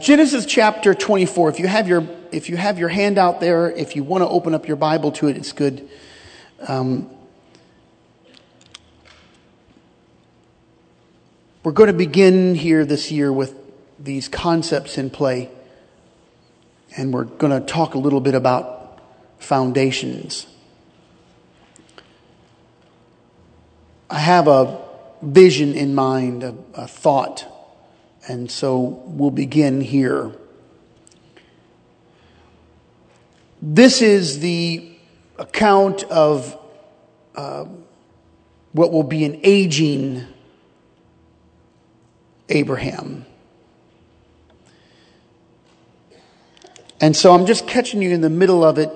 Genesis chapter 24. If you have your hand out there, if you want to open up your Bible to it, it's good. We're going to begin here this year with these concepts in play, and we're going to talk a little bit about foundations. I have a vision in mind, a thought, and so we'll begin here. This is the account of what will be an aging Abraham. And so I'm just catching you in the middle of it.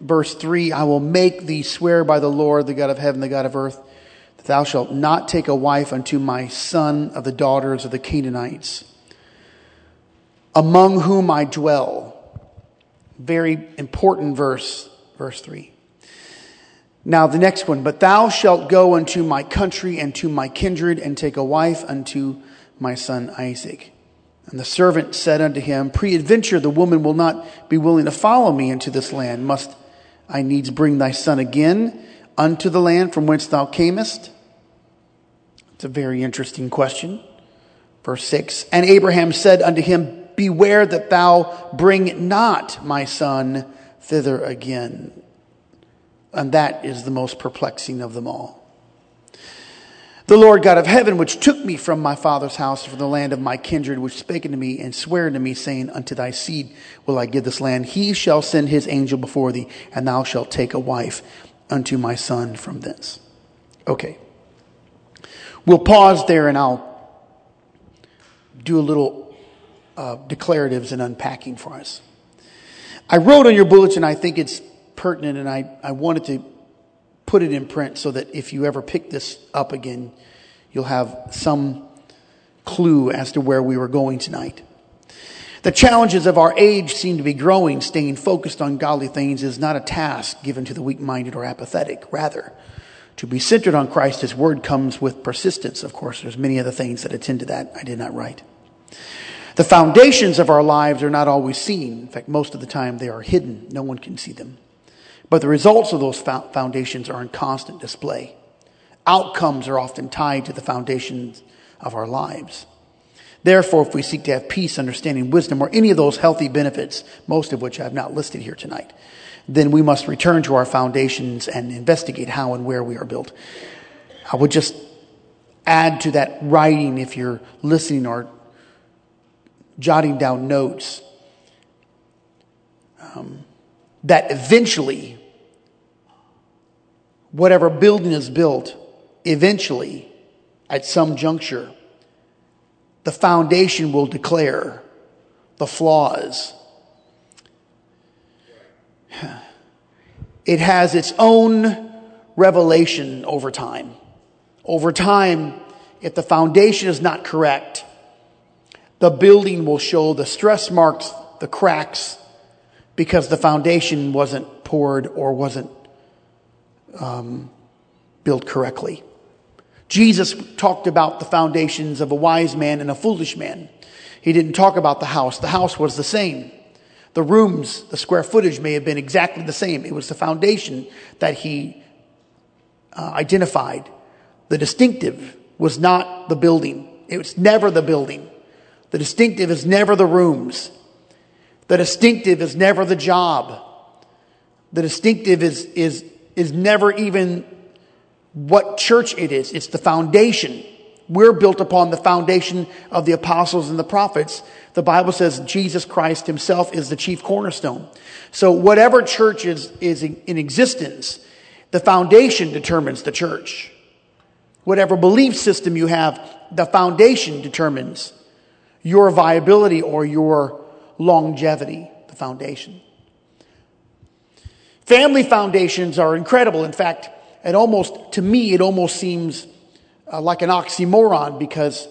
Verse 3, I will make thee swear by the Lord, the God of heaven, the God of earth, thou shalt not take a wife unto my son of the daughters of the Canaanites, among whom I dwell. Very important verse, verse 3. Now the next one. But thou shalt go unto my country and to my kindred, and take a wife unto my son Isaac. And the servant said unto him, Peradventure the woman will not be willing to follow me into this land. Must I needs bring thy son again unto the land from whence thou camest? It's a very interesting question. Verse 6, and Abraham said unto him, Beware that thou bring not my son thither again. And that is the most perplexing of them all. The Lord God of heaven, which took me from my father's house, from the land of my kindred, which spake unto me and sware unto me, saying, Unto thy seed will I give this land. He shall send his angel before thee, and thou shalt take a wife unto my son from thence. Okay. We'll pause there and I'll do a little declaratives and unpacking for us. I wrote on your bulletin, I think it's pertinent, and I wanted to put it in print so that if you ever pick this up again, you'll have some clue as to where we were going tonight. The challenges of our age seem to be growing. Staying focused on godly things is not a task given to the weak-minded or apathetic. Rather, to be centered on Christ, his word comes with persistence. Of course, there's many other things that attend to that I did not write. The foundations of our lives are not always seen. In fact, most of the time they are hidden. No one can see them. But the results of those foundations are in constant display. Outcomes are often tied to the foundations of our lives. Therefore, if we seek to have peace, understanding, wisdom, or any of those healthy benefits, most of which I have not listed here tonight, then we must return to our foundations and investigate how and where we are built. I would just add to that writing, if you're listening or jotting down notes, that eventually, whatever building is built, eventually, at some juncture, the foundation will declare the flaws. It has its own revelation over time. Over time, if the foundation is not correct, the building will show the stress marks, the cracks, because the foundation wasn't poured or wasn't built correctly. Jesus talked about the foundations of a wise man and a foolish man. He didn't talk about the house. The house was the same. The rooms, the square footage may have been exactly the same. It was the foundation that he identified. The distinctive was not the building. It was never the building. The distinctive is never the rooms. The distinctive is never the job. The distinctive is never even what church it is. It's the foundation. We're built upon the foundation of the apostles and the prophets. The Bible says Jesus Christ himself is the chief cornerstone. So whatever church is in existence, the foundation determines the church. Whatever belief system you have, the foundation determines your viability or your longevity, the foundation. Family foundations are incredible. In fact, it almost seems like an oxymoron, because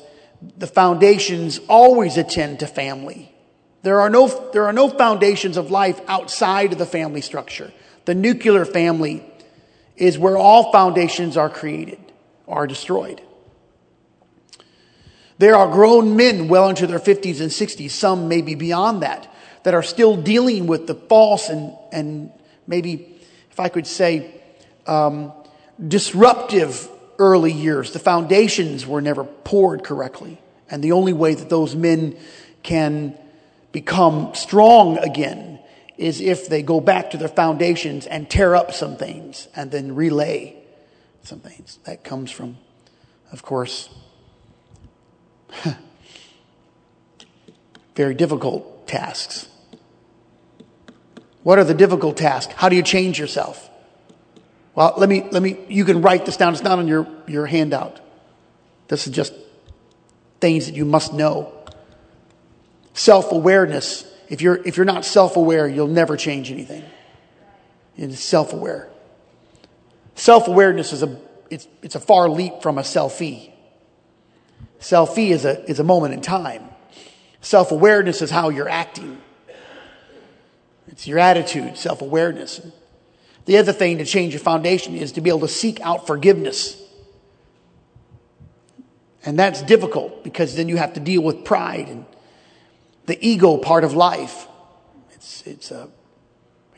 the foundations always attend to family. There are no foundations of life outside of the family structure. The nuclear family is where all foundations are created, are destroyed. There are grown men well into their 50s and 60s, some maybe beyond that, that are still dealing with the false and maybe, if I could say, disruptive early years. The foundations were never poured correctly. And the only way that those men can become strong again is if they go back to their foundations and tear up some things and then relay some things. That comes from, of course, very difficult tasks. What are the difficult tasks? How do you change yourself? Well, let me. You can write this down. It's not on your handout. This is just things that you must know. Self-awareness. If you're not self-aware, you'll never change anything. It's self-aware. Self-awareness is a far leap from a selfie. Selfie is a moment in time. Self-awareness is how you're acting. It's your attitude, self-awareness. The other thing to change your foundation is to be able to seek out forgiveness. And that's difficult because then you have to deal with pride and the ego part of life. It's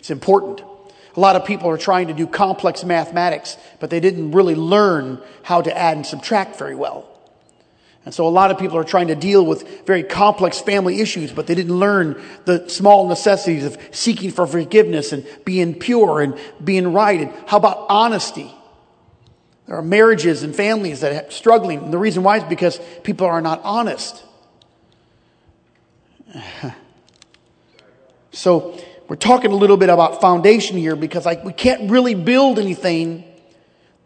important. A lot of people are trying to do complex mathematics, but they didn't really learn how to add and subtract very well. And so a lot of people are trying to deal with very complex family issues, but they didn't learn the small necessities of seeking for forgiveness and being pure and being right. And how about honesty? There are marriages and families that are struggling. And the reason why is because people are not honest. So we're talking a little bit about foundation here because we can't really build anything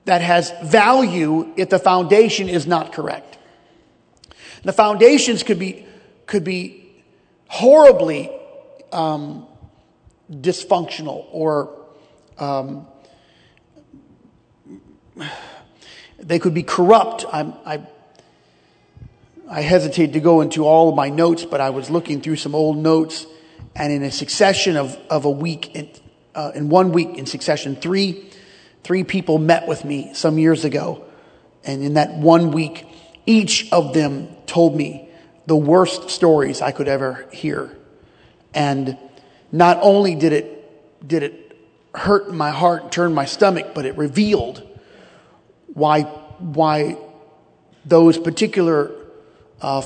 that has value if the foundation is not correct. The foundations could be horribly dysfunctional or they could be corrupt. I hesitate to go into all of my notes, but I was looking through some old notes, and in a succession of a week, in 1 week in succession, three people met with me some years ago, and in that 1 week, each of them told me the worst stories I could ever hear. And not only did it hurt my heart and turn my stomach, but it revealed why those particular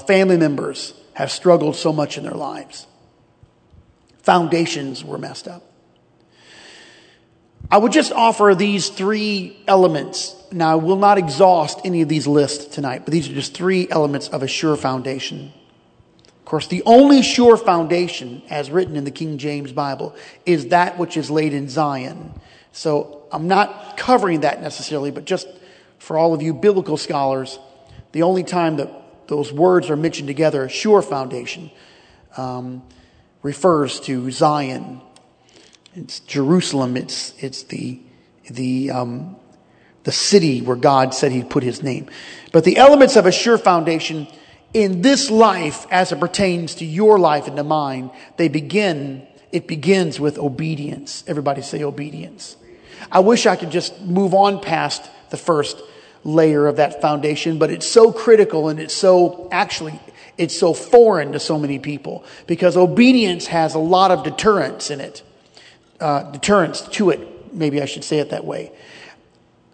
family members have struggled so much in their lives. Foundations were messed up. I would just offer these three elements. Now, I will not exhaust any of these lists tonight, but these are just three elements of a sure foundation. Of course, the only sure foundation, as written in the King James Bible, is that which is laid in Zion. So I'm not covering that necessarily, but just for all of you biblical scholars, the only time that those words are mentioned together, sure foundation, refers to Zion. It's Jerusalem. It's the city where God said he'd put his name. But the elements of a sure foundation in this life, as it pertains to your life and to mine, it begins with obedience. Everybody say obedience. I wish I could just move on past the first layer of that foundation, but it's so critical and it's so foreign to so many people because obedience has a lot of deterrence in it. Deterrence to it. Maybe I should say it that way.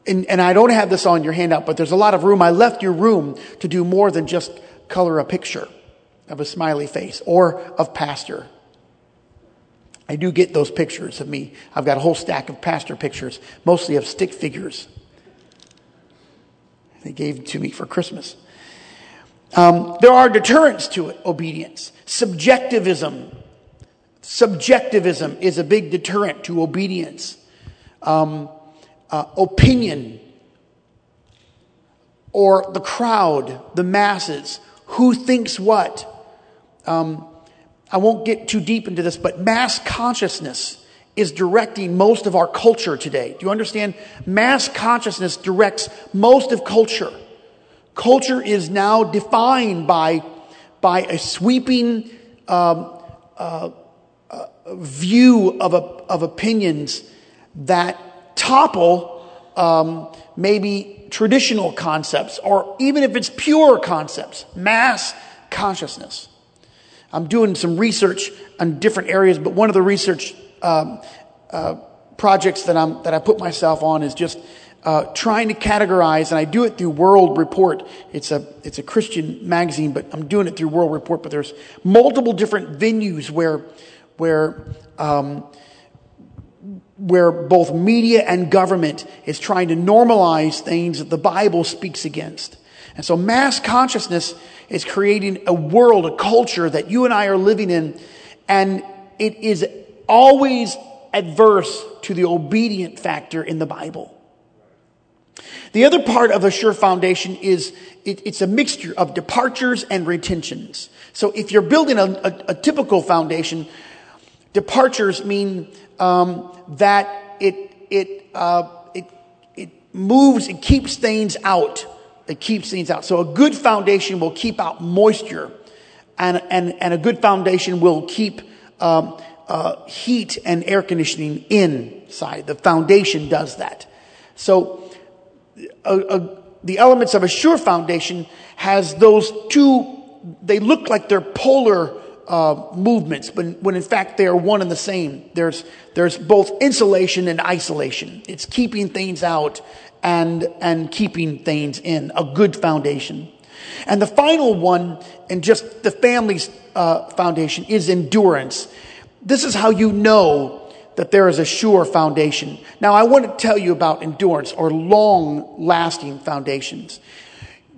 And I don't have this on your handout, but there's a lot of room. I left your room to do more than just color a picture of a smiley face or of pastor. I do get those pictures of me. I've got a whole stack of pastor pictures, mostly of stick figures. They gave to me for Christmas. There are deterrents to it, obedience. Subjectivism is a big deterrent to obedience. Opinion or the crowd, the masses, who thinks what. I won't get too deep into this, but mass consciousness is directing most of our culture today. Do you understand? Mass consciousness directs most of culture. Culture is now defined by a sweeping view of opinions that topple maybe traditional concepts, or even if it's pure concepts, mass consciousness. I'm doing some research on different areas, but one of the research projects that I put myself on is just trying to categorize, and I do it through World Report. It's a Christian magazine, but I'm doing it through World Report. But there's multiple different venues where both media and government is trying to normalize things that the Bible speaks against. And so mass consciousness is creating a world, a culture that you and I are living in, and it is always adverse to the obedient factor in the Bible. The other part of a sure foundation is it's a mixture of departures and retentions. So if you're building a typical foundation, departures mean that it moves, it keeps things out. It keeps things out. So a good foundation will keep out moisture, and a good foundation will keep heat and air conditioning inside. The foundation does that. So the elements of a sure foundation has those two. They look like they're polar movements, but when in fact they are one and the same. There's both insulation and isolation. It's keeping things out and keeping things in, a good foundation. And the final one, and just the family's foundation, is endurance. This is how you know that there is a sure foundation. Now, I want to tell you about endurance, or long-lasting foundations.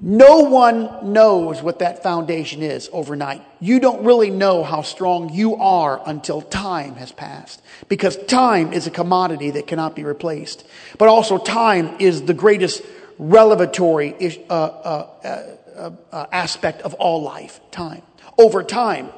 No one knows what that foundation is overnight. You don't really know how strong you are until time has passed, because time is a commodity that cannot be replaced. But also, time is the greatest revelatory aspect of all life, time. Over time,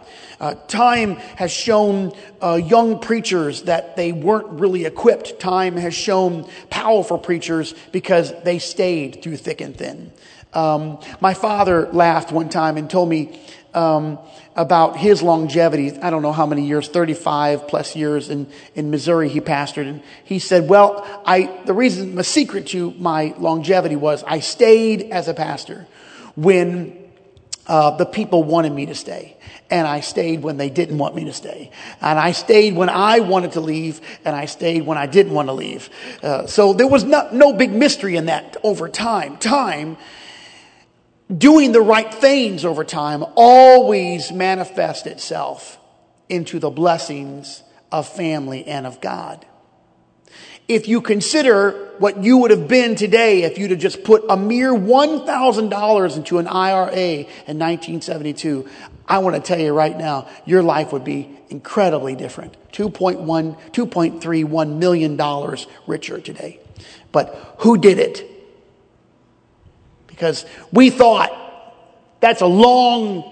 time has shown young preachers that they weren't really equipped. Time has shown powerful preachers because they stayed through thick and thin. My father laughed one time and told me about his longevity. I don't know how many years, 35 plus years in Missouri he pastored. And he said, well, the secret to my longevity was I stayed as a pastor when the people wanted me to stay. And I stayed when they didn't want me to stay. And I stayed when I wanted to leave. And I stayed when I didn't want to leave. So there was no big mystery in that over time. Doing the right things over time always manifests itself into the blessings of family and of God. If you consider what you would have been today if you'd have just put a mere $1,000 into an IRA in 1972, I want to tell you right now, your life would be incredibly different. $2.31 million richer today. But who did it? Because we thought that's a long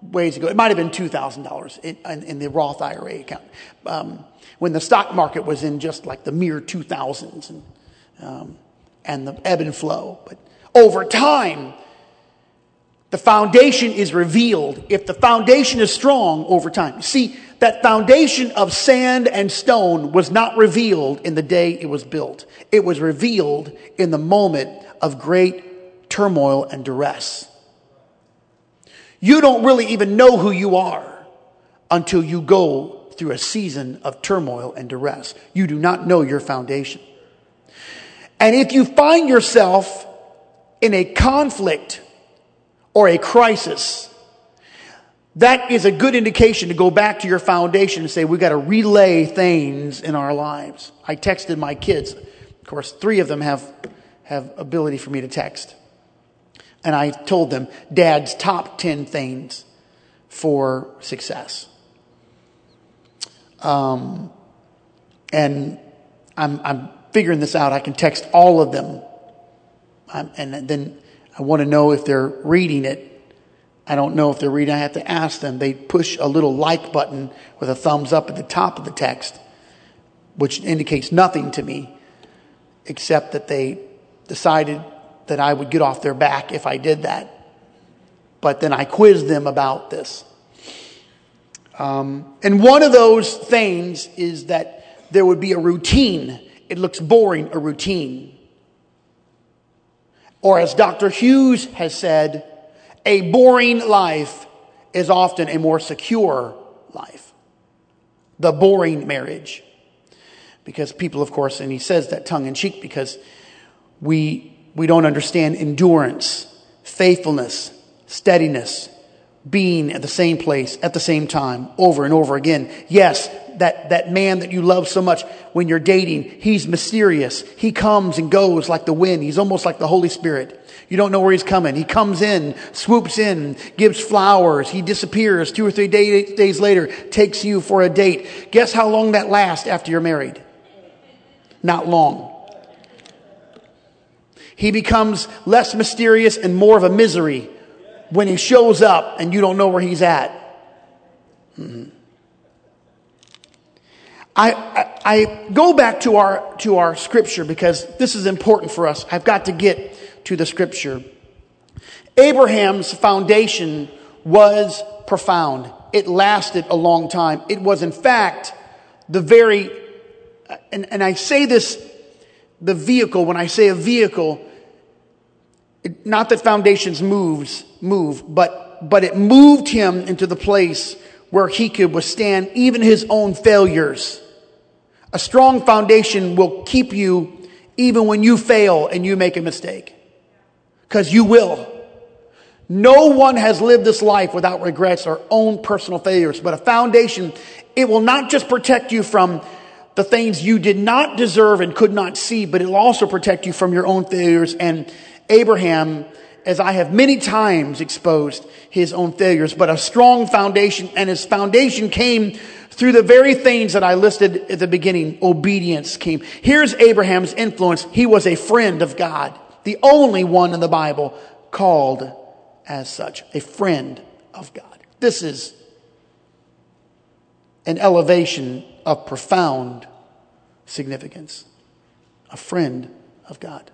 ways ago. It might have been $2,000 in the Roth IRA account when the stock market was in just like the mere 2000s and the ebb and flow. But over time, the foundation is revealed. If the foundation is strong over time. See, that foundation of sand and stone was not revealed in the day it was built. It was revealed in the moment of great turmoil and duress. You don't really even know who you are until you go through a season of turmoil and duress. You do not know your foundation. And if you find yourself in a conflict or a crisis, that is a good indication to go back to your foundation and say, we've got to relay things in our lives. I texted my kids. Of course, three of them have ability for me to text. And I told them Dad's top 10 things for success. And I'm figuring this out. I can text all of them. And then I want to know if they're reading it. I don't know if they're reading. I have to ask them. They push a little like button with a thumbs up at the top of the text, which indicates nothing to me except that they decided that I would get off their back if I did that. But then I quizzed them about this. And one of those things is that there would be a routine. It looks boring, a routine. Or as Dr. Hughes has said, a boring life is often a more secure life. The boring marriage. Because people, of course, and he says that tongue in cheek because we don't understand endurance, faithfulness, steadiness, being at the same place at the same time over and over again. Yes, that man that you love so much when you're dating, he's mysterious. He comes and goes like the wind. He's almost like the Holy Spirit. You don't know where he's coming. He comes in, swoops in, gives flowers. He disappears 2 or 3 days later, takes you for a date. Guess how long that lasts after you're married? Not long. He becomes less mysterious and more of a misery when he shows up and you don't know where he's at. Mm-hmm. I go back to our scripture because this is important for us. I've got to get to the scripture. Abraham's foundation was profound. It lasted a long time. It was, in fact, the very, and I say this, the vehicle, when I say a vehicle, not that foundations move, but it moved him into the place where he could withstand even his own failures. A strong foundation will keep you even when you fail and you make a mistake. Because you will. No one has lived this life without regrets or own personal failures. But a foundation, it will not just protect you from the things you did not deserve and could not see, but it will also protect you from your own failures. And Abraham, as I have many times exposed his own failures, but a strong foundation, and his foundation came through the very things that I listed at the beginning. Obedience came. Here's Abraham's influence. He was a friend of God, the only one in the Bible called as such, a friend of God. This is an elevation of profound significance, a friend of God.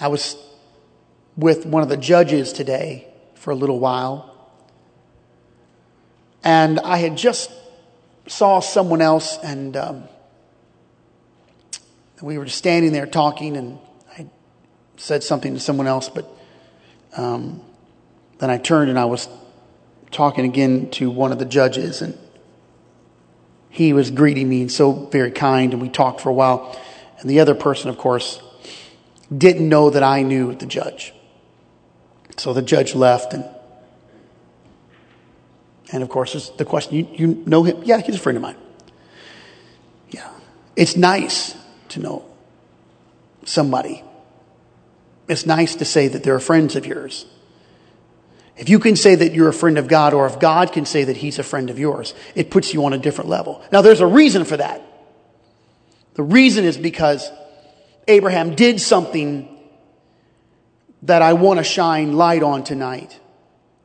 I was with one of the judges today for a little while. And I had just saw someone else, and we were just standing there talking, and I said something to someone else, but then I turned and I was talking again to one of the judges, and he was greeting me and so very kind, and we talked for a while. And the other person, of course, didn't know that I knew the judge. So the judge left, and of course, it's the question, you know him? Yeah, he's a friend of mine. Yeah. It's nice to know somebody. It's nice to say that they're friends of yours. If you can say that you're a friend of God, or if God can say that he's a friend of yours, it puts you on a different level. Now, there's a reason for that. The reason is because Abraham did something that I want to shine light on tonight.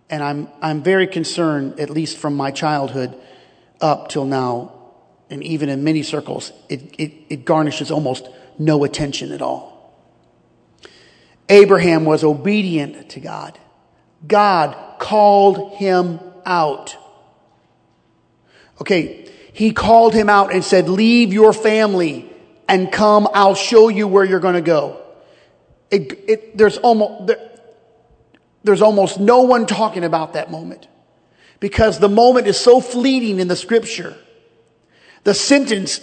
And I'm very concerned, at least from my childhood up till now, and even in many circles, it garnishes almost no attention at all. Abraham was obedient to God. God called him out. Okay, he called him out and said, "Leave your family and come, I'll show you where you're going to go." There's almost no one talking about that moment, because the moment is so fleeting in the scripture. The sentence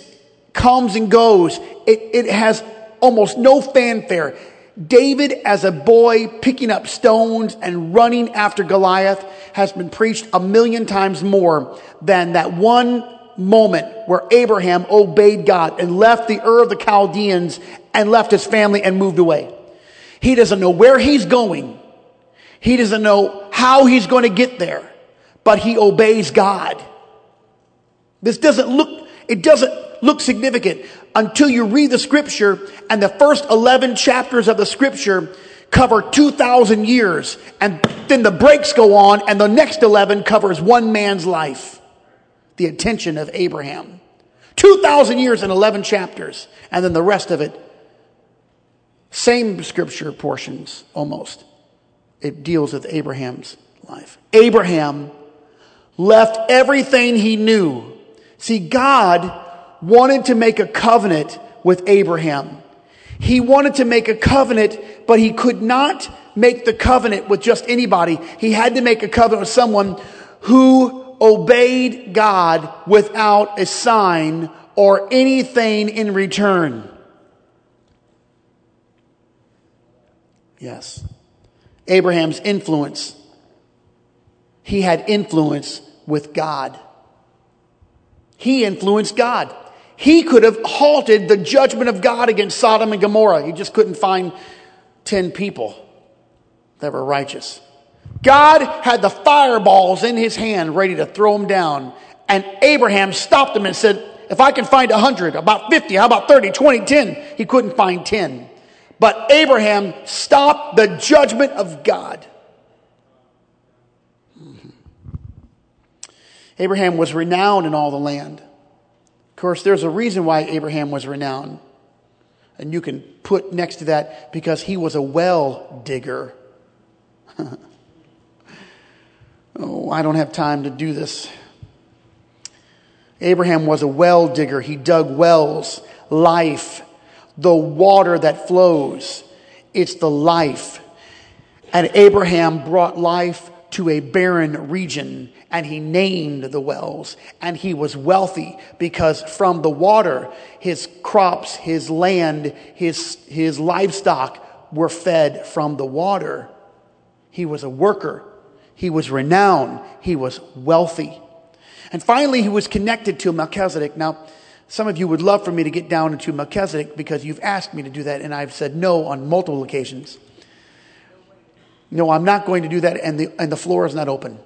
comes and goes. It has almost no fanfare. David, as a boy picking up stones and running after Goliath, has been preached 1,000,000 times more than that one moment where Abraham obeyed God and left the Ur of the Chaldeans and left his family and moved away. He doesn't know where he's going. He doesn't know how he's going to get there, but he obeys God. It doesn't look significant until you read the scripture, and the first 11 chapters of the scripture cover 2,000 years, and then the breaks go on, and the next 11 covers one man's life. The attention of Abraham. 2,000 years and 11 chapters. And then the rest of it, same scripture portions almost. It deals with Abraham's life. Abraham left everything he knew. See, God wanted to make a covenant with Abraham. He wanted to make a covenant, but he could not make the covenant with just anybody. He had to make a covenant with someone who obeyed God without a sign or anything in return. Yes. Abraham's influence. He had influence with God. He influenced God. He could have halted the judgment of God against Sodom and Gomorrah. He just couldn't find 10 people that were righteous. God had the fireballs in his hand ready to throw them down. And Abraham stopped him and said, if I can find 100, about 50, how about 30, 20, 10? He couldn't find 10. But Abraham stopped the judgment of God. Abraham was renowned in all the land. Of course, there's a reason why Abraham was renowned. And you can put next to that, because he was a well digger. Oh, I don't have time to do this. Abraham was a well digger. He dug wells, life, the water that flows. It's the life. And Abraham brought life to a barren region, and he named the wells, and he was wealthy because from the water, his crops, his land, his livestock were fed from the water. He was a worker. He was renowned. He was wealthy. And finally, he was connected to Melchizedek. Now, some of you would love for me to get down into Melchizedek because you've asked me to do that, and I've said no on multiple occasions. No, I'm not going to do that, and the floor is not open.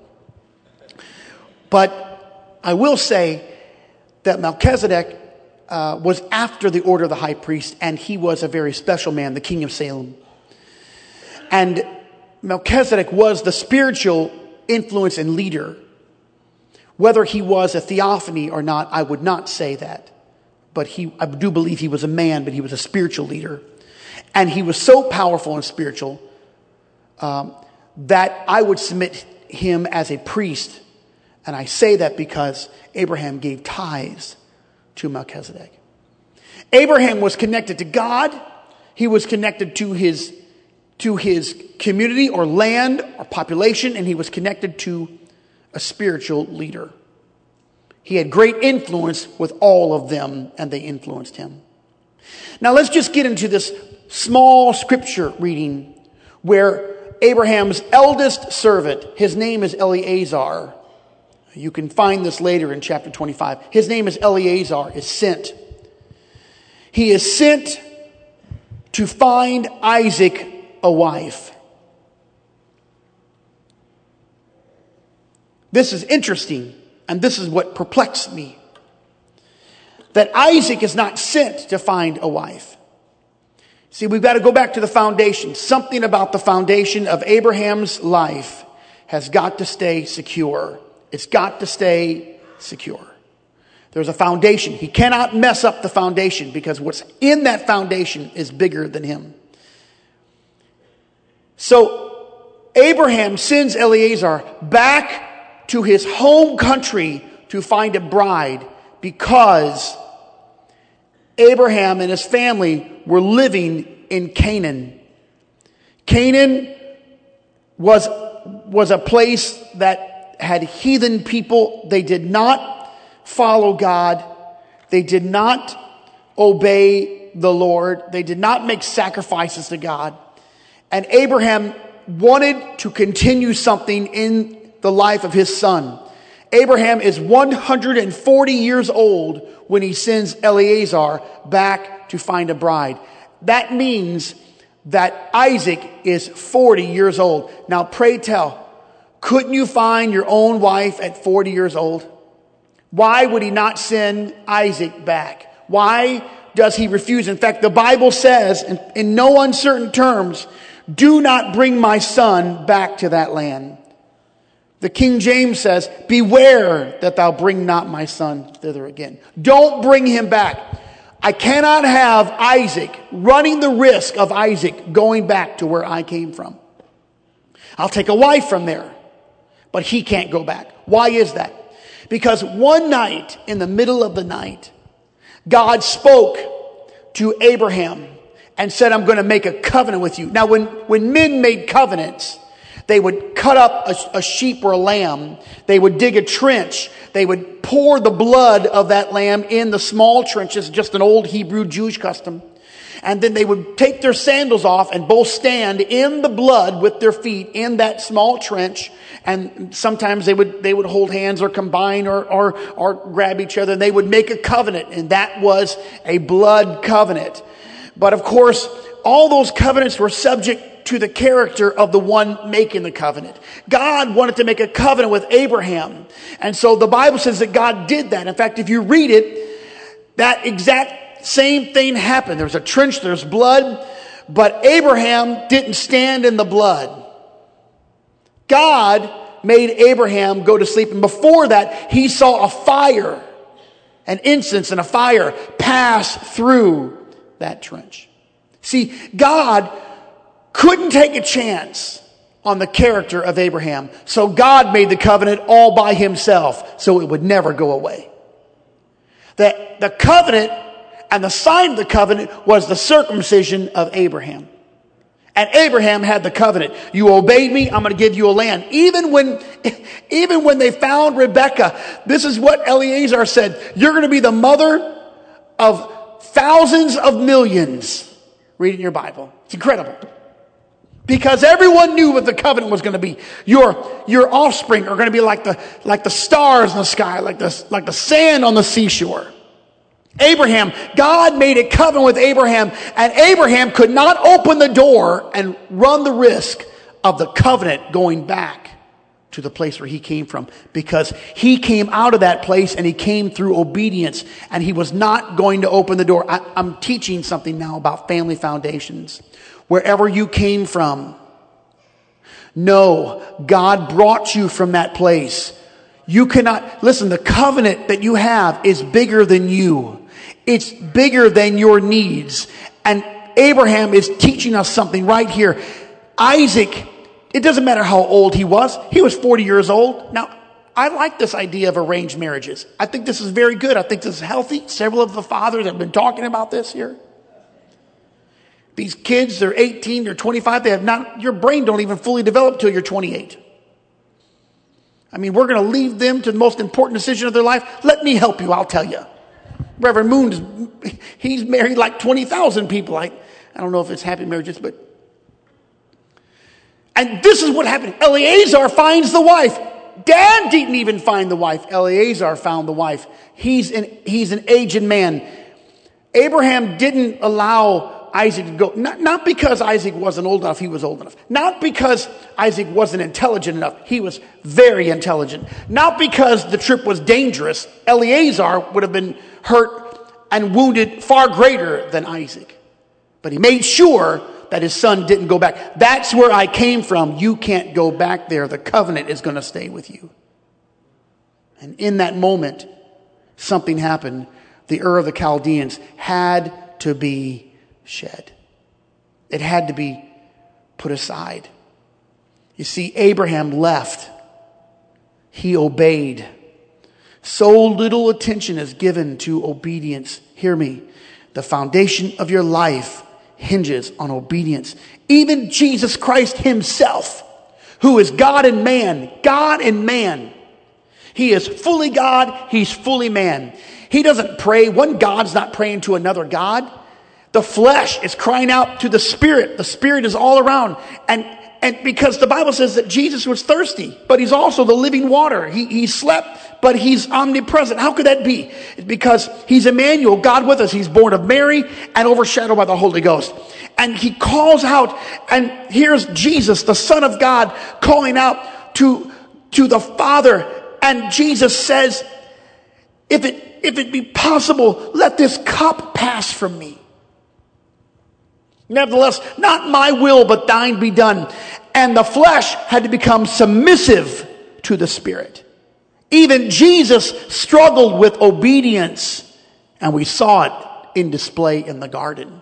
But I will say that Melchizedek was after the order of the high priest, and he was a very special man, the king of Salem. And Melchizedek was the spiritual influence and leader. Whether he was a theophany or not, I would not say that. But I do believe he was a man, but he was a spiritual leader. And he was so powerful and spiritual that I would submit him as a priest. And I say that because Abraham gave tithes to Melchizedek. Abraham was connected to God. He was connected to his community or land or population, and he was connected to a spiritual leader. He had great influence with all of them, and they influenced him. Now let's just get into this small scripture reading where Abraham's eldest servant, his name is Eliezer. You can find this later in chapter 25. His name is Eliezer, is sent. He is sent to find Isaac a wife. This is interesting, and this is what perplexed me. That Isaac is not sent to find a wife. See, we've got to go back to the foundation. Something about the foundation of Abraham's life has got to stay secure. It's got to stay secure. There's a foundation. He cannot mess up the foundation because what's in that foundation is bigger than him. So Abraham sends Eliezer back to his home country to find a bride because Abraham and his family were living in Canaan. Canaan was a place that had heathen people. They did not follow God. They did not obey the Lord. They did not make sacrifices to God. And Abraham wanted to continue something in the life of his son. Abraham is 140 years old when he sends Eliezer back to find a bride. That means that Isaac is 40 years old. Now pray tell, couldn't you find your own wife at 40 years old? Why would he not send Isaac back? Why does he refuse? In fact, the Bible says in no uncertain terms, do not bring my son back to that land. The King James says, beware that thou bring not my son thither again. Don't bring him back. I cannot have Isaac running the risk of Isaac going back to where I came from. I'll take a wife from there. but he can't go back. Why is that? Because one night, in the middle of the night, God spoke to Abraham and said, I'm going to make a covenant with you. Now, when men made covenants, they would cut up a sheep or a lamb. They would dig a trench. They would pour the blood of that lamb in the small trenches, just an old Hebrew Jewish custom. And then they would take their sandals off and both stand in the blood with their feet in that small trench. And sometimes they would hold hands or combine or grab each other. And they would make a covenant. And that was a blood covenant. But of course, all those covenants were subject to the character of the one making the covenant. God wanted to make a covenant with Abraham. And so the Bible says that God did that. In fact, if you read it, that exact same thing happened. There's a trench, there's blood, but Abraham didn't stand in the blood. God made Abraham go to sleep. And before that, he saw a fire, an incense and a fire pass through that trench. See, God couldn't take a chance on the character of Abraham. So God made the covenant all by himself so it would never go away. The covenant and the sign of the covenant was the circumcision of Abraham. And Abraham had the covenant. You obeyed me, I'm going to give you a land. Even when they found Rebekah, this is what Eliezer said. You're going to be the mother of thousands of millions. Read it in your Bible. It's incredible. Because everyone knew what the covenant was going to be. Your offspring are going to be like the stars in the sky, like the sand on the seashore. Abraham, God made a covenant with Abraham, and Abraham could not open the door and run the risk of the covenant going back to the place where he came from, because he came out of that place and he came through obedience, and he was not going to open the door. I'm teaching something now about family foundations. Wherever you came from, no, God brought you from that place. You cannot, listen, the covenant that you have is bigger than you. It's bigger than your needs. And Abraham is teaching us something right here. Isaac, it doesn't matter how old he was 40 years old. Now, I like this idea of arranged marriages. I think this is very good. I think this is healthy. Several of the fathers have been talking about this here. These kids, they're 18, they're 25, your brain don't even fully develop till you're 28. I mean, we're going to leave them to the most important decision of their life. Let me help you, I'll tell you. Reverend Moon, he's married like 20,000 people. I don't know if it's happy marriages, but. And this is what happened. Eliezer finds the wife. Dad didn't even find the wife. Eliezer found the wife. He's an aged man. Abraham didn't allow Isaac to go. Not because Isaac wasn't old enough. He was old enough. Not because Isaac wasn't intelligent enough. He was very intelligent. Not because the trip was dangerous. Eliezer would have been hurt and wounded far greater than Isaac. But he made sure that his son didn't go back. That's where I came from. You can't go back there. The covenant is going to stay with you. And in that moment, something happened. The Ur of the Chaldeans had to be shed. It had to be put aside. You see, Abraham left. He obeyed. So little attention is given to obedience. Hear me. The foundation of your life hinges on obedience. Even Jesus Christ himself, who is God and man. He is fully God, he's fully man. He doesn't pray. One God's not praying to another God. The flesh is crying out to the spirit. The spirit is all around. And because the Bible says that Jesus was thirsty, but he's also the living water. He slept, but he's omnipresent. How could that be? It's because he's Emmanuel, God with us. He's born of Mary and overshadowed by the Holy Ghost. And he calls out, and here's Jesus, the Son of God, calling out to the Father. And Jesus says, if it be possible, let this cup pass from me. Nevertheless, not my will, but thine be done. And the flesh had to become submissive to the spirit. Even Jesus struggled with obedience, and we saw it in display in the garden.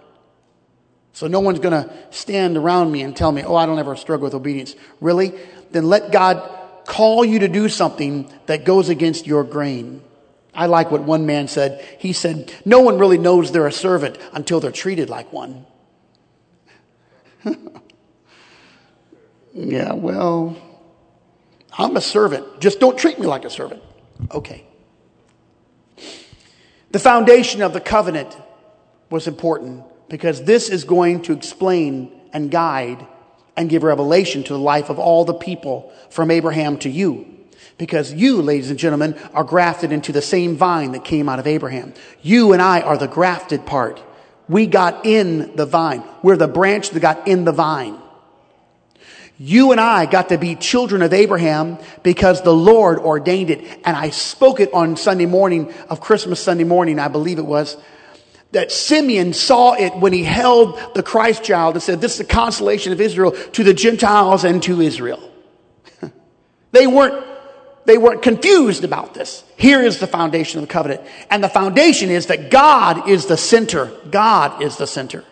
So no one's going to stand around me and tell me, oh, I don't ever struggle with obedience. Really? Then let God call you to do something that goes against your grain. I like what one man said. He said, no one really knows they're a servant until they're treated like one. Yeah, well, I'm a servant. Just don't treat me like a servant. Okay. The foundation of the covenant was important because this is going to explain and guide and give revelation to the life of all the people from Abraham to you. Because you, ladies and gentlemen, are grafted into the same vine that came out of Abraham. You and I are the grafted part. We got in the vine. We're the branch that got in the vine. You and I got to be children of Abraham because the Lord ordained it. And I spoke it on Sunday morning of Christmas Sunday morning, I believe it was, that Simeon saw it when he held the Christ child and said, this is the consolation of Israel to the Gentiles and to Israel. They weren't confused about this. Here is the foundation of the covenant. And the foundation is that God is the center. God is the center.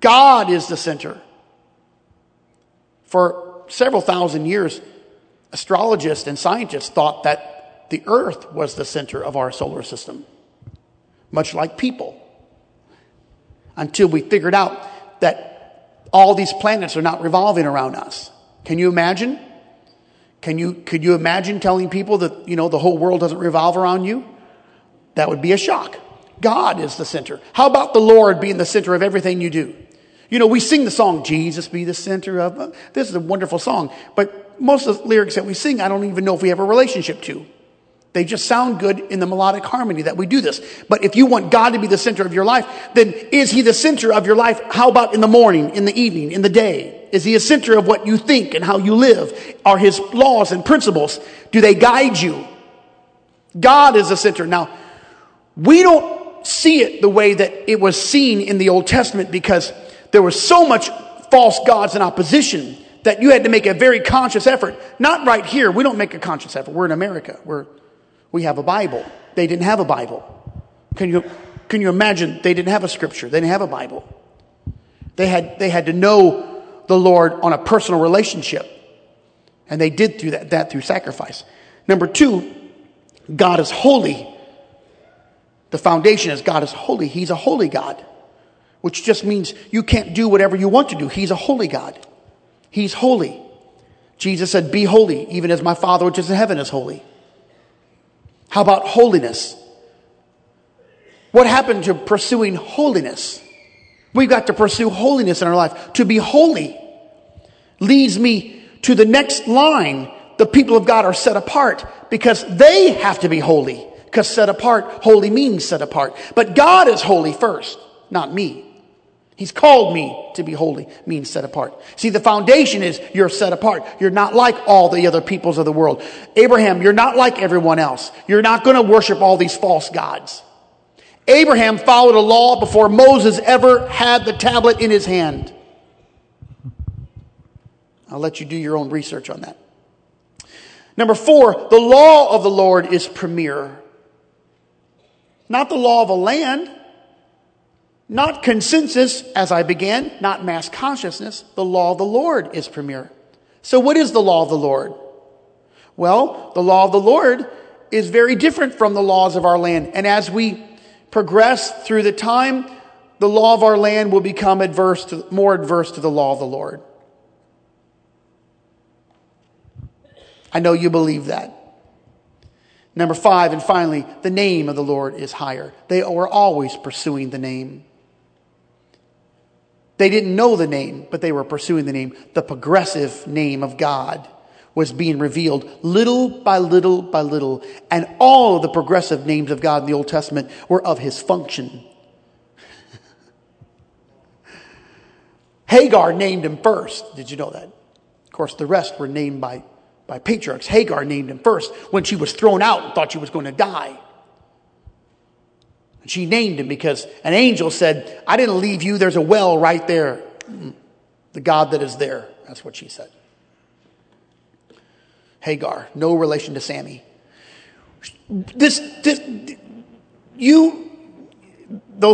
God is the center. For several thousand years, astrologists and scientists thought that the earth was the center of our solar system, much like people, until we figured out that all these planets are not revolving around us. Can you imagine? Could you imagine telling people that, you know, the whole world doesn't revolve around you? That would be a shock. God is the center. How about the Lord being the center of everything you do? You know, we sing the song, Jesus be the center of, this is a wonderful song, but most of the lyrics that we sing, I don't even know if we have a relationship to. They just sound good in the melodic harmony that we do this. But if you want God to be the center of your life, then is he the center of your life? How about in the morning, in the evening, in the day? Is he a center of what you think and how you live? Are his laws and principles, do they guide you? God is the center. Now, we don't see it the way that it was seen in the Old Testament because there was so much false gods and opposition that you had to make a very conscious effort. Not right here. We don't make a conscious effort. We're in America. We have a Bible. They didn't have a Bible. Can you imagine? They didn't have a scripture. They didn't have a Bible. They had to know the Lord on a personal relationship. And they did through that through sacrifice. Number two, God is holy. The foundation is God is holy. He's a holy God, which just means you can't do whatever you want to do. He's a holy God. He's holy. Jesus said, be holy, even as my Father which is in heaven is holy. How about holiness? What happened to pursuing holiness? We've got to pursue holiness in our life. To be holy leads me to the next line. The people of God are set apart because they have to be holy. Because set apart, holy means set apart. But God is holy first, not me. He's called me to be holy, means set apart. See, the foundation is you're set apart. You're not like all the other peoples of the world. Abraham, you're not like everyone else. You're not going to worship all these false gods. Abraham followed a law before Moses ever had the tablet in his hand. I'll let you do your own research on that. Number four, the law of the Lord is premier. Not the law of a land. Not consensus, as I began, not mass consciousness. The law of the Lord is premier. So what is the law of the Lord? Well, the law of the Lord is very different from the laws of our land. And as we progress through the time, the law of our land will become more adverse to the law of the Lord. I know you believe that. Number five, and finally, the name of the Lord is higher. They were always pursuing the name. They didn't know the name, but they were pursuing the name. The progressive name of God was being revealed little by little by little. And all of the progressive names of God in the Old Testament were of his function. Hagar named him first. Did you know that? Of course, the rest were named by patriarchs. Hagar named him first when she was thrown out and thought she was going to die. And she named him because an angel said, I didn't leave you. There's a well right there. The God that is there. That's what she said. Hagar, no relation to Sammy. Those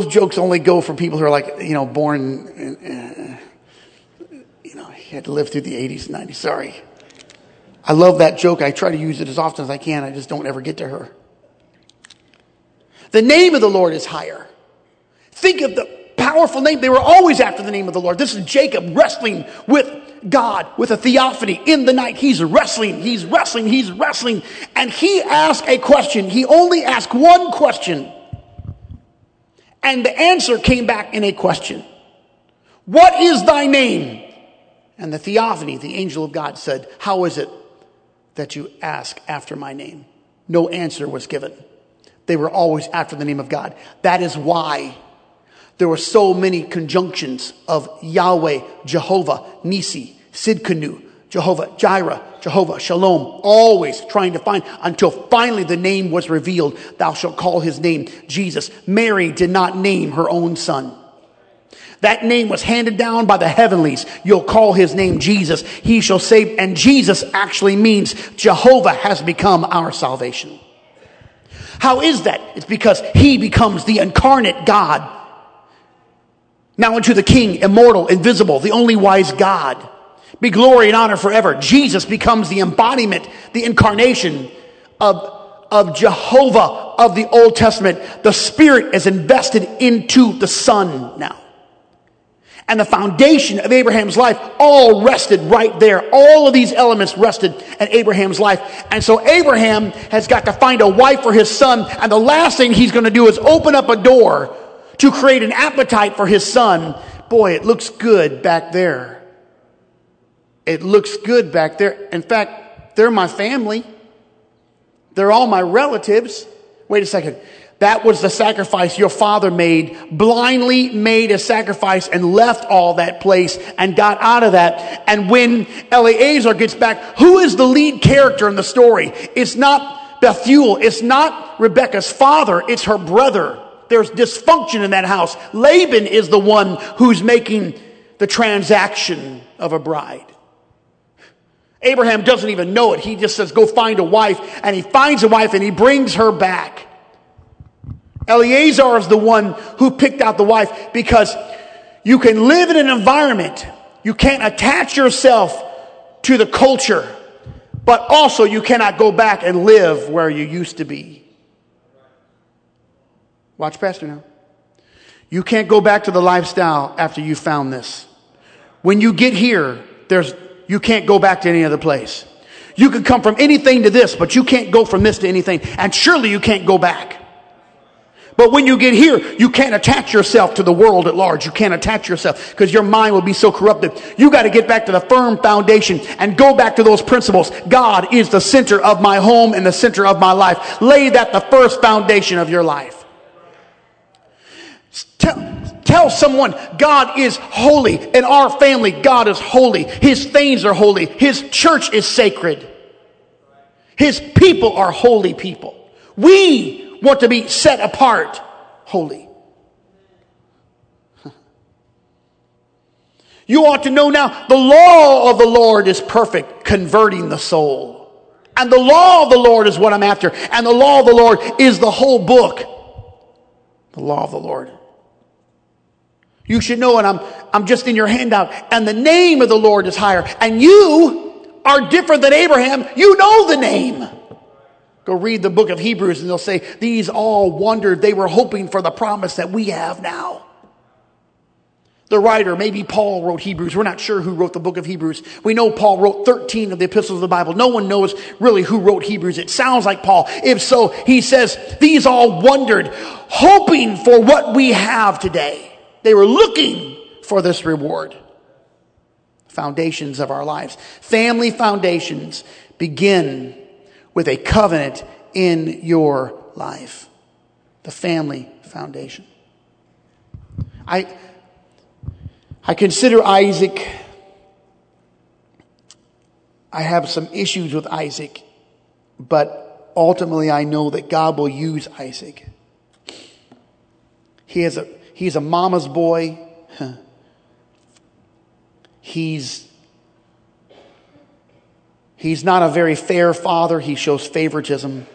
jokes only go for people who are like, born, had to live through the 80s and 90s. Sorry. I love that joke. I try to use it as often as I can. I just don't ever get to her. The name of the Lord is higher. Think of the powerful name. They were always after the name of the Lord. This is Jacob wrestling with God, with a theophany in the night. He's wrestling. And he asked a question. He only asked one question. And the answer came back in a question. What is thy name? And the theophany, the angel of God, said, how is it that you ask after my name? No answer was given. They were always after the name of God. That is why there were so many conjunctions of Yahweh, Jehovah, Nisi, Sidkenu, Jehovah, Jireh, Jehovah, Shalom, always trying to find until finally the name was revealed. Thou shalt call his name Jesus. Mary did not name her own son. That name was handed down by the heavenlies. You'll call his name Jesus. He shall save. And Jesus actually means Jehovah has become our salvation. How is that? It's because he becomes the incarnate God. Now unto the King, immortal, invisible, the only wise God, be glory and honor forever. Jesus becomes the embodiment, the incarnation of Jehovah of the Old Testament. The Spirit is invested into the Son now. And the foundation of Abraham's life all rested right there. All of these elements rested in Abraham's life. And so Abraham has got to find a wife for his son. And the last thing he's going to do is open up a door to create an appetite for his son. Boy, it looks good back there. It looks good back there. In fact, they're my family. They're all my relatives. Wait a second. That was the sacrifice your father made, blindly made a sacrifice and left all that place and got out of that. And when Eliezer gets back, who is the lead character in the story? It's not Bethuel. It's not Rebekah's father. It's her brother. There's dysfunction in that house. Laban is the one who's making the transaction of a bride. Abraham doesn't even know it. He just says, go find a wife. And he finds a wife and he brings her back. Eliezer is the one who picked out the wife because you can live in an environment. You can't attach yourself to the culture, but also you cannot go back and live where you used to be. Watch Pastor now. You can't go back to the lifestyle after you found this. When you get here, you can't go back to any other place. You can come from anything to this, but you can't go from this to anything. And surely you can't go back. But when you get here, you can't attach yourself to the world at large. You can't attach yourself because your mind will be so corrupted. You got to get back to the firm foundation and go back to those principles. God is the center of my home and the center of my life. Lay that the first foundation of your life. Tell someone God is holy. In our family, God is holy. His things are holy. His church is sacred. His people are holy people. We want to be set apart holy. You ought to know now the law of the Lord is perfect, converting the soul. And the law of the Lord is what I'm after. And the law of the Lord is the whole book. The law of the Lord. You should know, and I'm just in your handout, and the name of the Lord is higher. And you are different than Abraham. You know the name. Go read the book of Hebrews and they'll say, these all wondered. They were hoping for the promise that we have now. The writer, maybe Paul wrote Hebrews. We're not sure who wrote the book of Hebrews. We know Paul wrote 13 of the epistles of the Bible. No one knows really who wrote Hebrews. It sounds like Paul. If so, he says, these all wondered, hoping for what we have today. They were looking for this reward. Foundations of our lives. Family foundations begin with a covenant in your life. The family foundation. I consider Isaac. I have some issues with Isaac, but ultimately I know that God will use Isaac. He's a mama's boy. He's not a very fair father. He shows favoritism.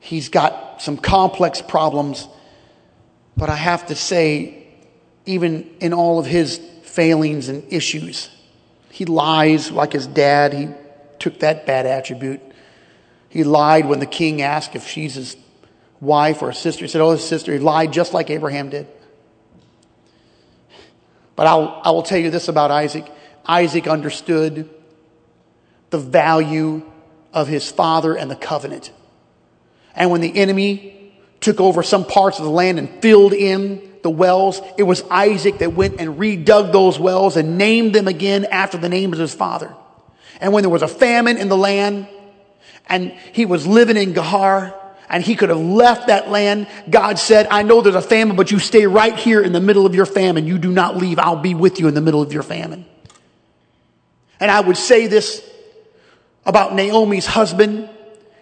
He's got some complex problems. But I have to say, even in all of his failings and issues. He lies like his dad. He took that bad attribute. He lied when the king asked if she's his wife or his sister. He said, oh, his sister. He lied just like Abraham did. But I will tell you this about Isaac. Isaac understood the value of his father and the covenant. And when the enemy took over some parts of the land and filled in the wells, it was Isaac that went and redug those wells and named them again after the name of his father. And when there was a famine in the land and he was living in Gerar and he could have left that land, God said, I know there's a famine, but you stay right here in the middle of your famine. You do not leave. I'll be with you in the middle of your famine. And I would say this about Naomi's husband.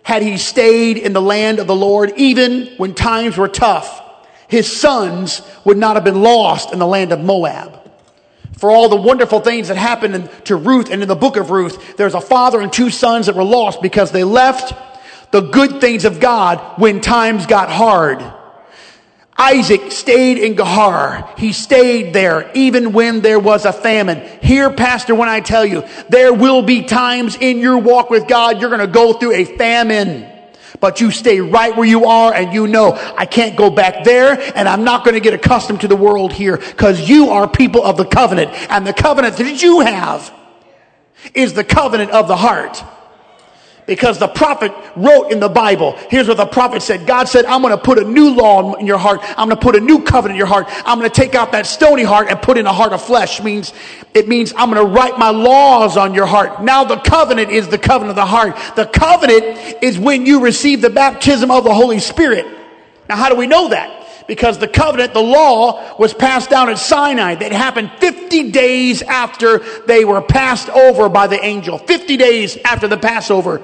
Had he stayed in the land of the Lord, even when times were tough, his sons would not have been lost in the land of Moab. For all the wonderful things that happened to Ruth and in the book of Ruth, there's a father and two sons that were lost because they left the good things of God when times got hard. Isaac stayed in Gerar. He stayed there even when there was a famine. Here, Pastor, when I tell you, there will be times in your walk with God, you're going to go through a famine. But you stay right where you are and you know, I can't go back there and I'm not going to get accustomed to the world here because you are people of the covenant. And the covenant that you have is the covenant of the heart. Because the prophet wrote in the Bible, here's what the prophet said. God said, I'm going to put a new law in your heart. I'm going to put a new covenant in your heart. I'm going to take out that stony heart and put in a heart of flesh. It means I'm going to write my laws on your heart. Now the covenant is the covenant of the heart. The covenant is when you receive the baptism of the Holy Spirit. Now how do we know that? Because the covenant, the law, was passed down at Sinai. That happened 50 days after they were passed over by the angel. 50 days after the Passover.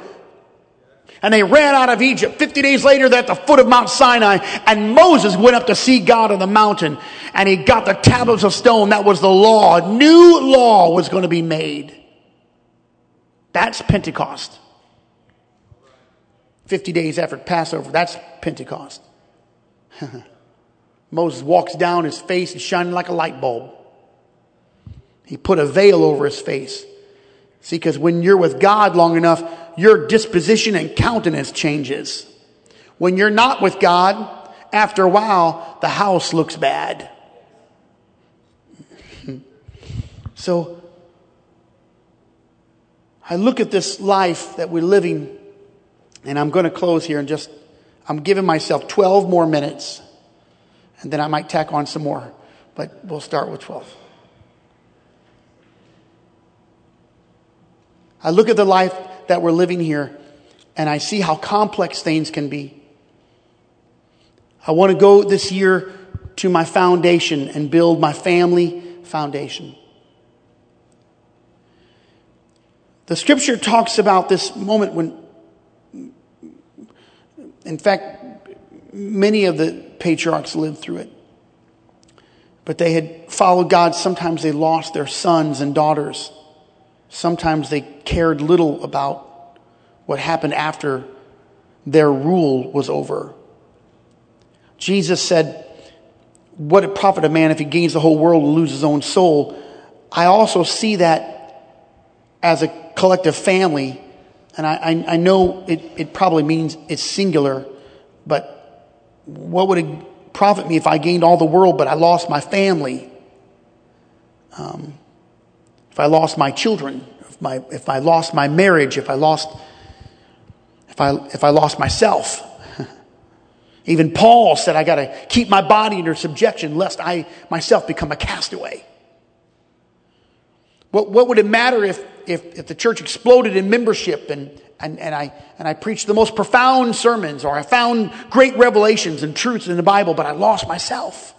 And they ran out of Egypt. 50 days later, they're at the foot of Mount Sinai. And Moses went up to see God on the mountain. And he got the tablets of stone. That was the law. A new law was going to be made. That's Pentecost. 50 days after Passover, that's Pentecost. Moses walks down. His face is shining like a light bulb. He put a veil over his face. See, because when you're with God long enough, your disposition and countenance changes. When you're not with God, after a while, the house looks bad. So, I look at this life that we're living, and I'm going to close here and I'm giving myself 12 more minutes, and then I might tack on some more, but we'll start with 12. I look at the life that we're living here, and I see how complex things can be. I want to go this year to my foundation and build my family foundation. The scripture talks about this moment when, in fact, many of the patriarchs lived through it, but they had followed God. Sometimes they lost their sons and daughters. Sometimes they cared little about what happened after their rule was over. Jesus said, what would it profit a man if he gains the whole world and loses his own soul? I also see that as a collective family. And I know it probably means it's singular. But what would it profit me if I gained all the world but I lost my family? If I lost my children, if I lost my marriage, if I lost myself. Even Paul said, I got to keep my body under subjection lest I myself become a castaway. What would it matter if the church exploded in membership and I preached the most profound sermons or I found great revelations and truths in the Bible, but I lost myself?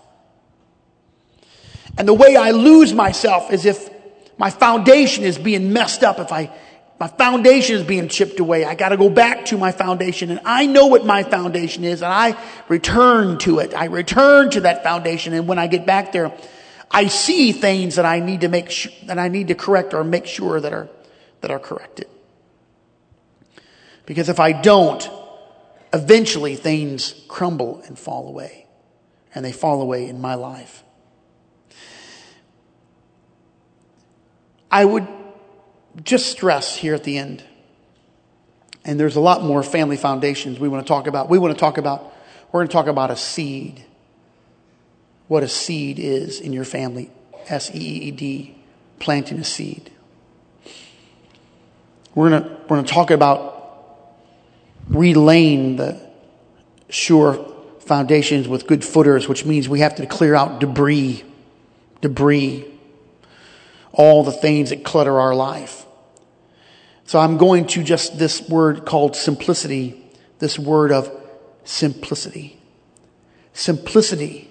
And the way I lose myself is if my foundation is being messed up. My foundation is being chipped away, I got to go back to my foundation. And I know what my foundation is, and I return to it. I return to that foundation, and when I get back there, I see things that I need to correct or make sure that are corrected. Because if I don't, eventually things crumble and fall away, in my life. I would just stress here at the end, and there's a lot more family foundations we want to talk about. We're going to talk about a seed. What a seed is in your family. S-E-E-D, planting a seed. We're going to talk about relaying the sure foundations with good footers, which means we have to clear out debris, all the things that clutter our life. So I'm going to just this word called simplicity, this word of simplicity. Simplicity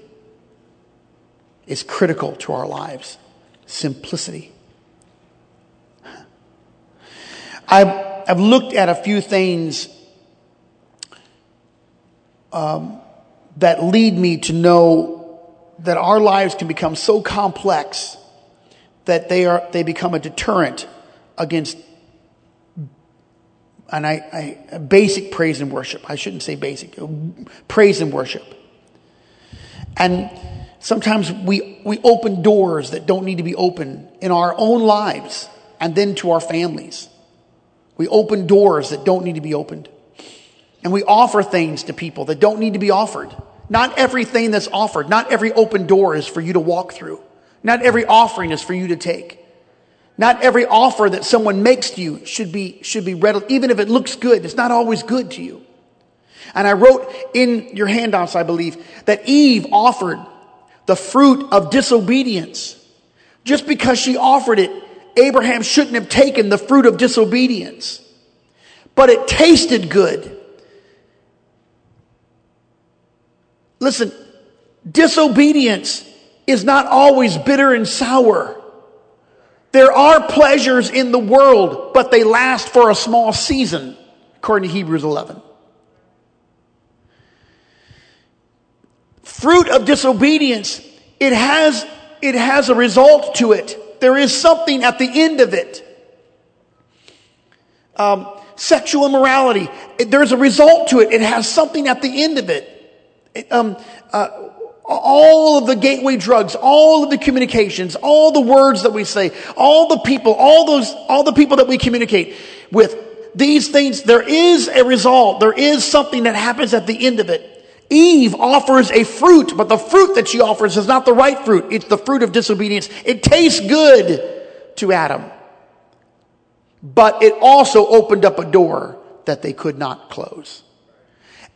is critical to our lives. Simplicity. I've looked at a few things that lead me to know that our lives can become so complex that they become a deterrent against, and I basic praise and worship. I shouldn't say basic, praise and worship. And sometimes we open doors that don't need to be open in our own lives and then to our families. We open doors that don't need to be opened. And we offer things to people that don't need to be offered. Not everything that's offered, not every open door is for you to walk through. Not every offering is for you to take. Not every offer that someone makes to you should be read, even if it looks good. It's not always good to you. And I wrote in your handouts, I believe, that Eve offered the fruit of disobedience. Just because she offered it, Abraham shouldn't have taken the fruit of disobedience. But it tasted good. Listen, disobedience is not always bitter and sour. There are pleasures in the world, but they last for a small season, according to Hebrews 11. Fruit of disobedience, it has a result to it. There is something at the end of it. Sexual immorality, there's a result to it. It has something at the end of it. All of the gateway drugs, all of the communications, all the words that we say, all the people, all the people that we communicate with, these things, there is a result. There is something that happens at the end of it. Eve offers a fruit, but the fruit that she offers is not the right fruit. It's the fruit of disobedience. It tastes good to Adam, but it also opened up a door that they could not close.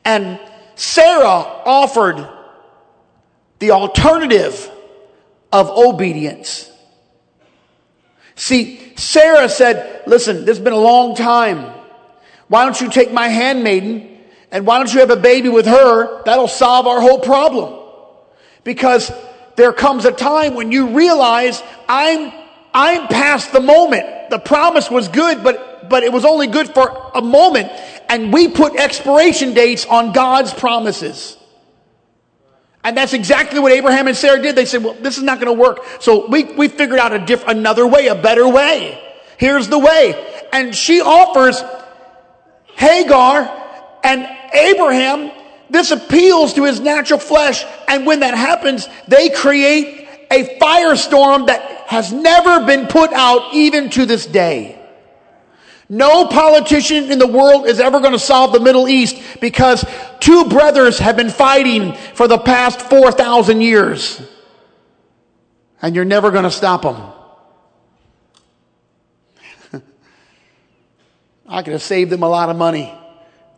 And Sarah offered the alternative of obedience. See, Sarah said, listen, this has been a long time. Why don't you take my handmaiden and why don't you have a baby with her? That'll solve our whole problem. Because there comes a time when you realize I'm past the moment. The promise was good, but it was only good for a moment. And we put expiration dates on God's promises. And that's exactly what Abraham and Sarah did. They said, well, this is not going to work. So we figured out another way, a better way. Here's the way. And she offers Hagar and Abraham. This appeals to his natural flesh. And when that happens, they create a firestorm that has never been put out even to this day. No politician in the world is ever going to solve the Middle East because two brothers have been fighting for the past 4,000 years. And you're never going to stop them. I could have saved them a lot of money.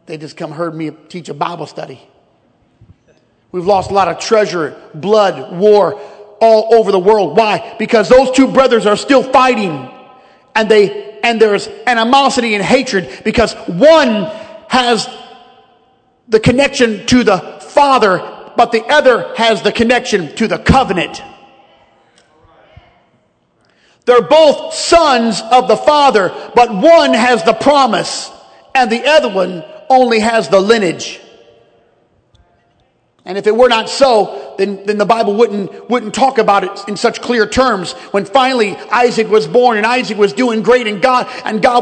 They just come heard me teach a Bible study. We've lost a lot of treasure, blood, war all over the world. Why? Because those two brothers are still fighting and there's animosity and hatred because one has the connection to the Father, but the other has the connection to the covenant. They're both sons of the Father, but one has the promise and the other one only has the lineage. And if it were not so, then the Bible wouldn't talk about it in such clear terms. When finally Isaac was born and Isaac was doing great and God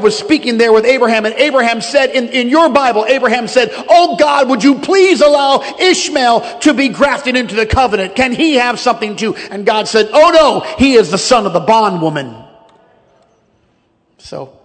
was speaking there with Abraham. And Abraham said, in your Bible, Abraham said, oh God, would you please allow Ishmael to be grafted into the covenant? Can he have something too? And God said, oh no, he is the son of the bondwoman. So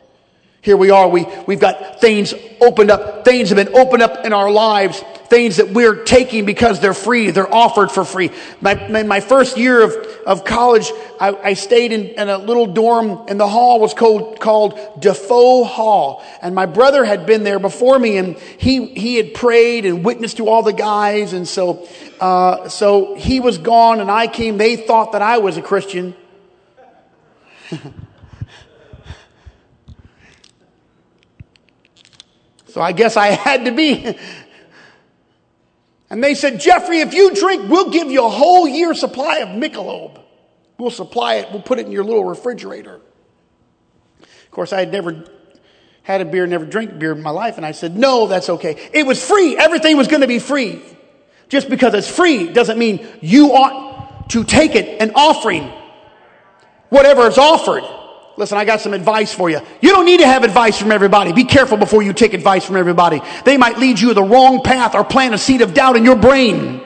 here we are. We've got things opened up. Things have been opened up in our lives. Things that we're taking because they're free. They're offered for free. My first year of college, I stayed in a little dorm, and the hall was called Defoe Hall. And my brother had been there before me, and he had prayed and witnessed to all the guys. And so he was gone, and I came. They thought that I was a Christian. So I guess I had to be. And they said, Jeffrey, if you drink, we'll give you a whole year's supply of Michelob. We'll supply it. We'll put it in your little refrigerator. Of course, I had never had a beer, never drank beer in my life. And I said, no, that's okay. It was free. Everything was going to be free. Just because it's free doesn't mean you ought to take it an offering. Whatever is offered. Listen, I got some advice for you. You don't need to have advice from everybody. Be careful before you take advice from everybody. They might lead you the wrong path or plant a seed of doubt in your brain.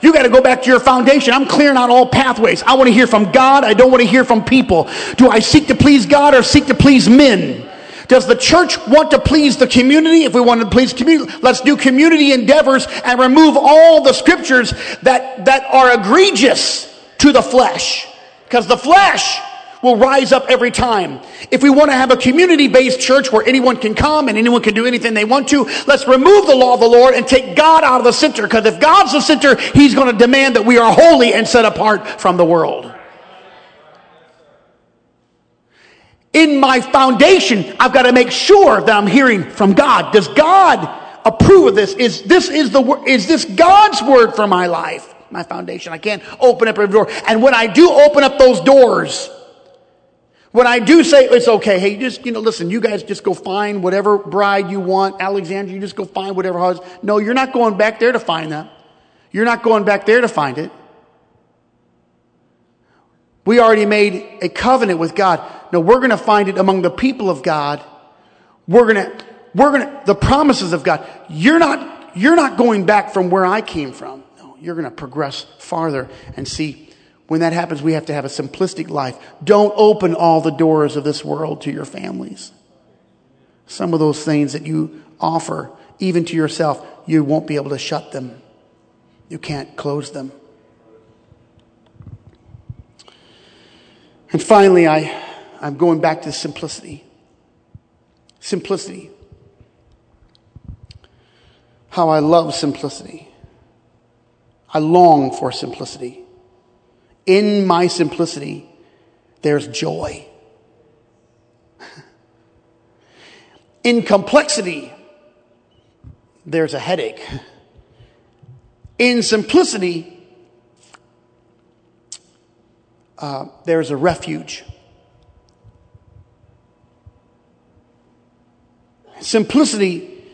You got to go back to your foundation. I'm clearing out all pathways. I want to hear from God. I don't want to hear from people. Do I seek to please God or seek to please men? Does the church want to please the community? If we want to please community, let's do community endeavors and remove all the scriptures that are egregious to the flesh. Because the flesh will rise up every time. If we want to have a community-based church where anyone can come and anyone can do anything they want to, let's remove the law of the Lord and take God out of the center. Because if God's the center, he's going to demand that we are holy and set apart from the world. In my foundation, I've got to make sure that I'm hearing from God. Does God approve of this? Is this God's word for my life? My foundation. I can't open up every door. And when I do open up those doors, when I do say, it's okay, hey, just, listen, you guys just go find whatever bride you want. Alexandra, you just go find whatever husband. No, you're not going back there to find that. You're not going back there to find it. We already made a covenant with God. No, we're going to find it among the people of God. We're going to, the promises of God. You're not going back from where I came from. No, you're going to progress farther and see. When that happens, we have to have a simplistic life. Don't open all the doors of this world to your families. Some of those things that you offer, even to yourself, you won't be able to shut them. You can't close them. And finally, I'm going back to simplicity. Simplicity. How I love simplicity. I long for simplicity. In my simplicity, there's joy. In complexity, there's a headache. In simplicity, there's a refuge. Simplicity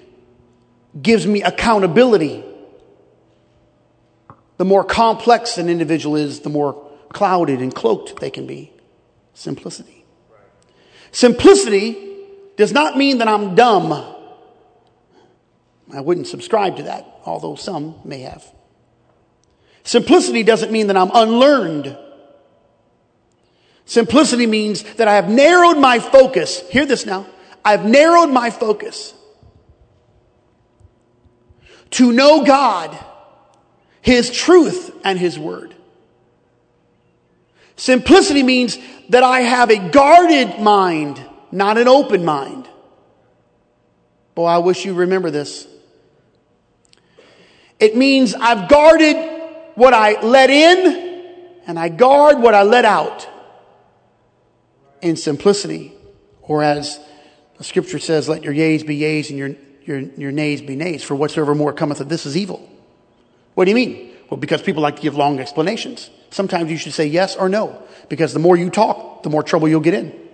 gives me accountability. The more complex an individual is, the more clouded and cloaked they can be. Simplicity. Simplicity does not mean that I'm dumb. I wouldn't subscribe to that, although some may have. Simplicity doesn't mean that I'm unlearned. Simplicity means that I have narrowed my focus. Hear this now. I've narrowed my focus to know God, his truth, and his word. Simplicity means that I have a guarded mind, not an open mind. Boy, I wish you remember this. It means I've guarded what I let in, and I guard what I let out. In simplicity, or as the scripture says, let your yeas be yeas and your nays be nays, for whatsoever more cometh of this is evil. What do you mean? Well, because people like to give long explanations. Sometimes you should say yes or no, because the more you talk, the more trouble you'll get in.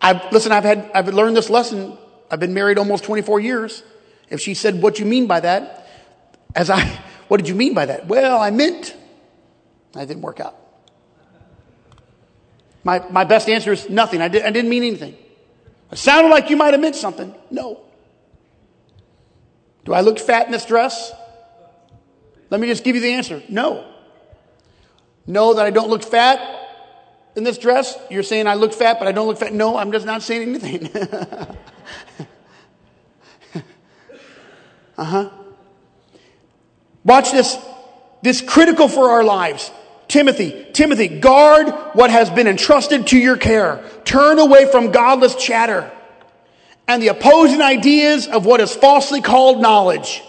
I've learned this lesson. I've been married almost 24 years. If she said, what do you mean by that? What did you mean by that? Well, I didn't work out. My best answer is nothing. I didn't mean anything. It sounded like you might have meant something. No. Do I look fat in this dress? Let me just give you the answer. No. Know that I don't look fat in this dress? You're saying I look fat, but I don't look fat. No, I'm just not saying anything. Watch this. This critical for our lives. Timothy, guard what has been entrusted to your care. Turn away from godless chatter and the opposing ideas of what is falsely called knowledge.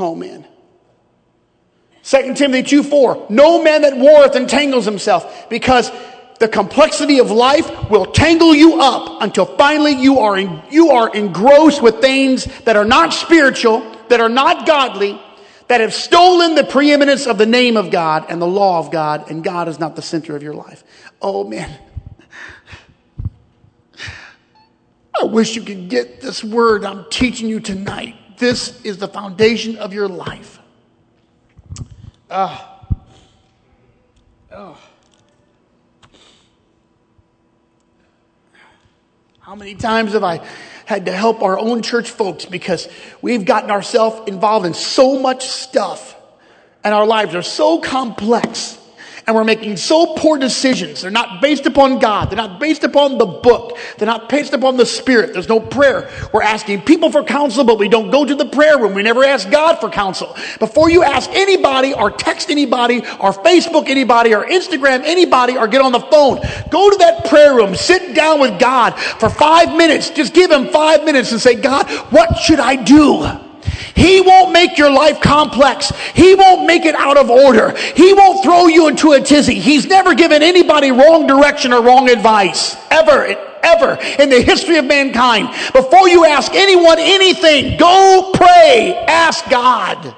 Oh, man. 2 Timothy 2:4. No man that warreth entangles himself, because the complexity of life will tangle you up until finally you are engrossed with things that are not spiritual, that are not godly, that have stolen the preeminence of the name of God and the law of God, and God is not the center of your life. Oh, man. I wish you could get this word I'm teaching you tonight. This is the foundation of your life. How many times have I had to help our own church folks because we've gotten ourselves involved in so much stuff and our lives are so complex and we're making so poor decisions. They're not based upon God. They're not based upon the book. They're not based upon the Spirit. There's no prayer. We're asking people for counsel, but we don't go to the prayer room. We never ask God for counsel. Before you ask anybody or text anybody or Facebook anybody or Instagram anybody or get on the phone, go to that prayer room. Sit down with God for 5 minutes. Just give him 5 minutes and say, God, what should I do? He won't make your life complex. He won't make it out of order. He won't throw you into a tizzy. He's never given anybody wrong direction or wrong advice. Ever in the history of mankind. Before you ask anyone anything, go pray. Ask God.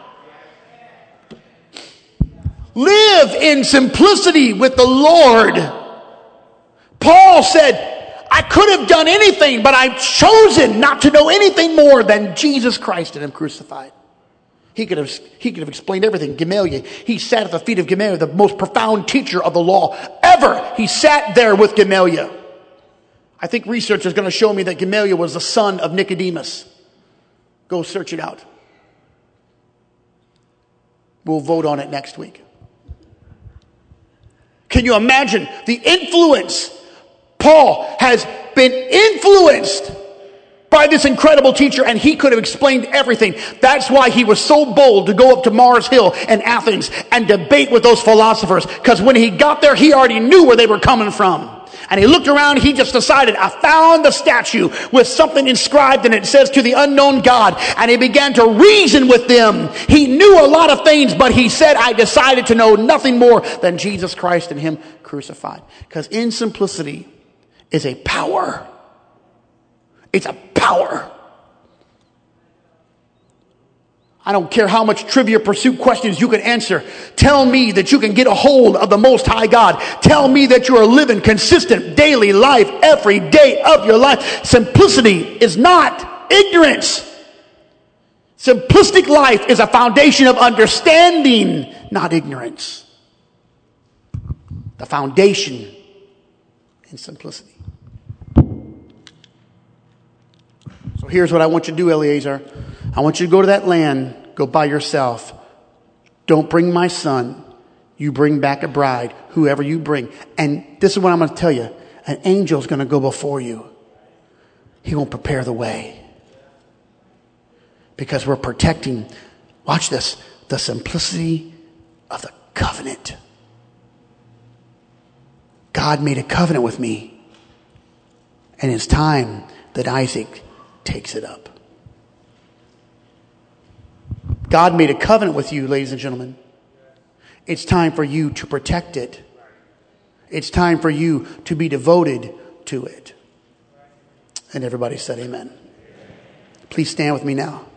Live in simplicity with the Lord. Paul said, I could have done anything, but I've chosen not to know anything more than Jesus Christ and him crucified. He could have explained everything. Gamaliel, he sat at the feet of Gamaliel, the most profound teacher of the law ever. He sat there with Gamaliel. I think research is going to show me that Gamaliel was the son of Nicodemus. Go search it out. We'll vote on it next week. Can you imagine the influence? Paul has been influenced by this incredible teacher, and he could have explained everything. That's why he was so bold to go up to Mars Hill in Athens and debate with those philosophers, because when he got there, he already knew where they were coming from. And he looked around, he just decided, I found the statue with something inscribed in it. It says, to the unknown God. And he began to reason with them. He knew a lot of things, but he said, I decided to know nothing more than Jesus Christ and him crucified. Because in simplicity is a power. It's a power. I don't care how much trivia pursuit questions you can answer. Tell me that you can get a hold of the Most High God. Tell me that you are living consistent daily life every day of your life. Simplicity is not ignorance. Simplistic life is a foundation of understanding, not ignorance. The foundation in simplicity. So here's what I want you to do, Eliezer. I want you to go to that land, go by yourself. Don't bring my son. You bring back a bride, whoever you bring. And this is what I'm going to tell you. An angel is going to go before you. He won't prepare the way. Because we're protecting, watch this, the simplicity of the covenant. God made a covenant with me. And it's time that Isaac takes it up. God made a covenant with you, ladies and gentlemen. It's time for you to protect it. It's time for you to be devoted to it. And everybody said amen. Please stand with me now.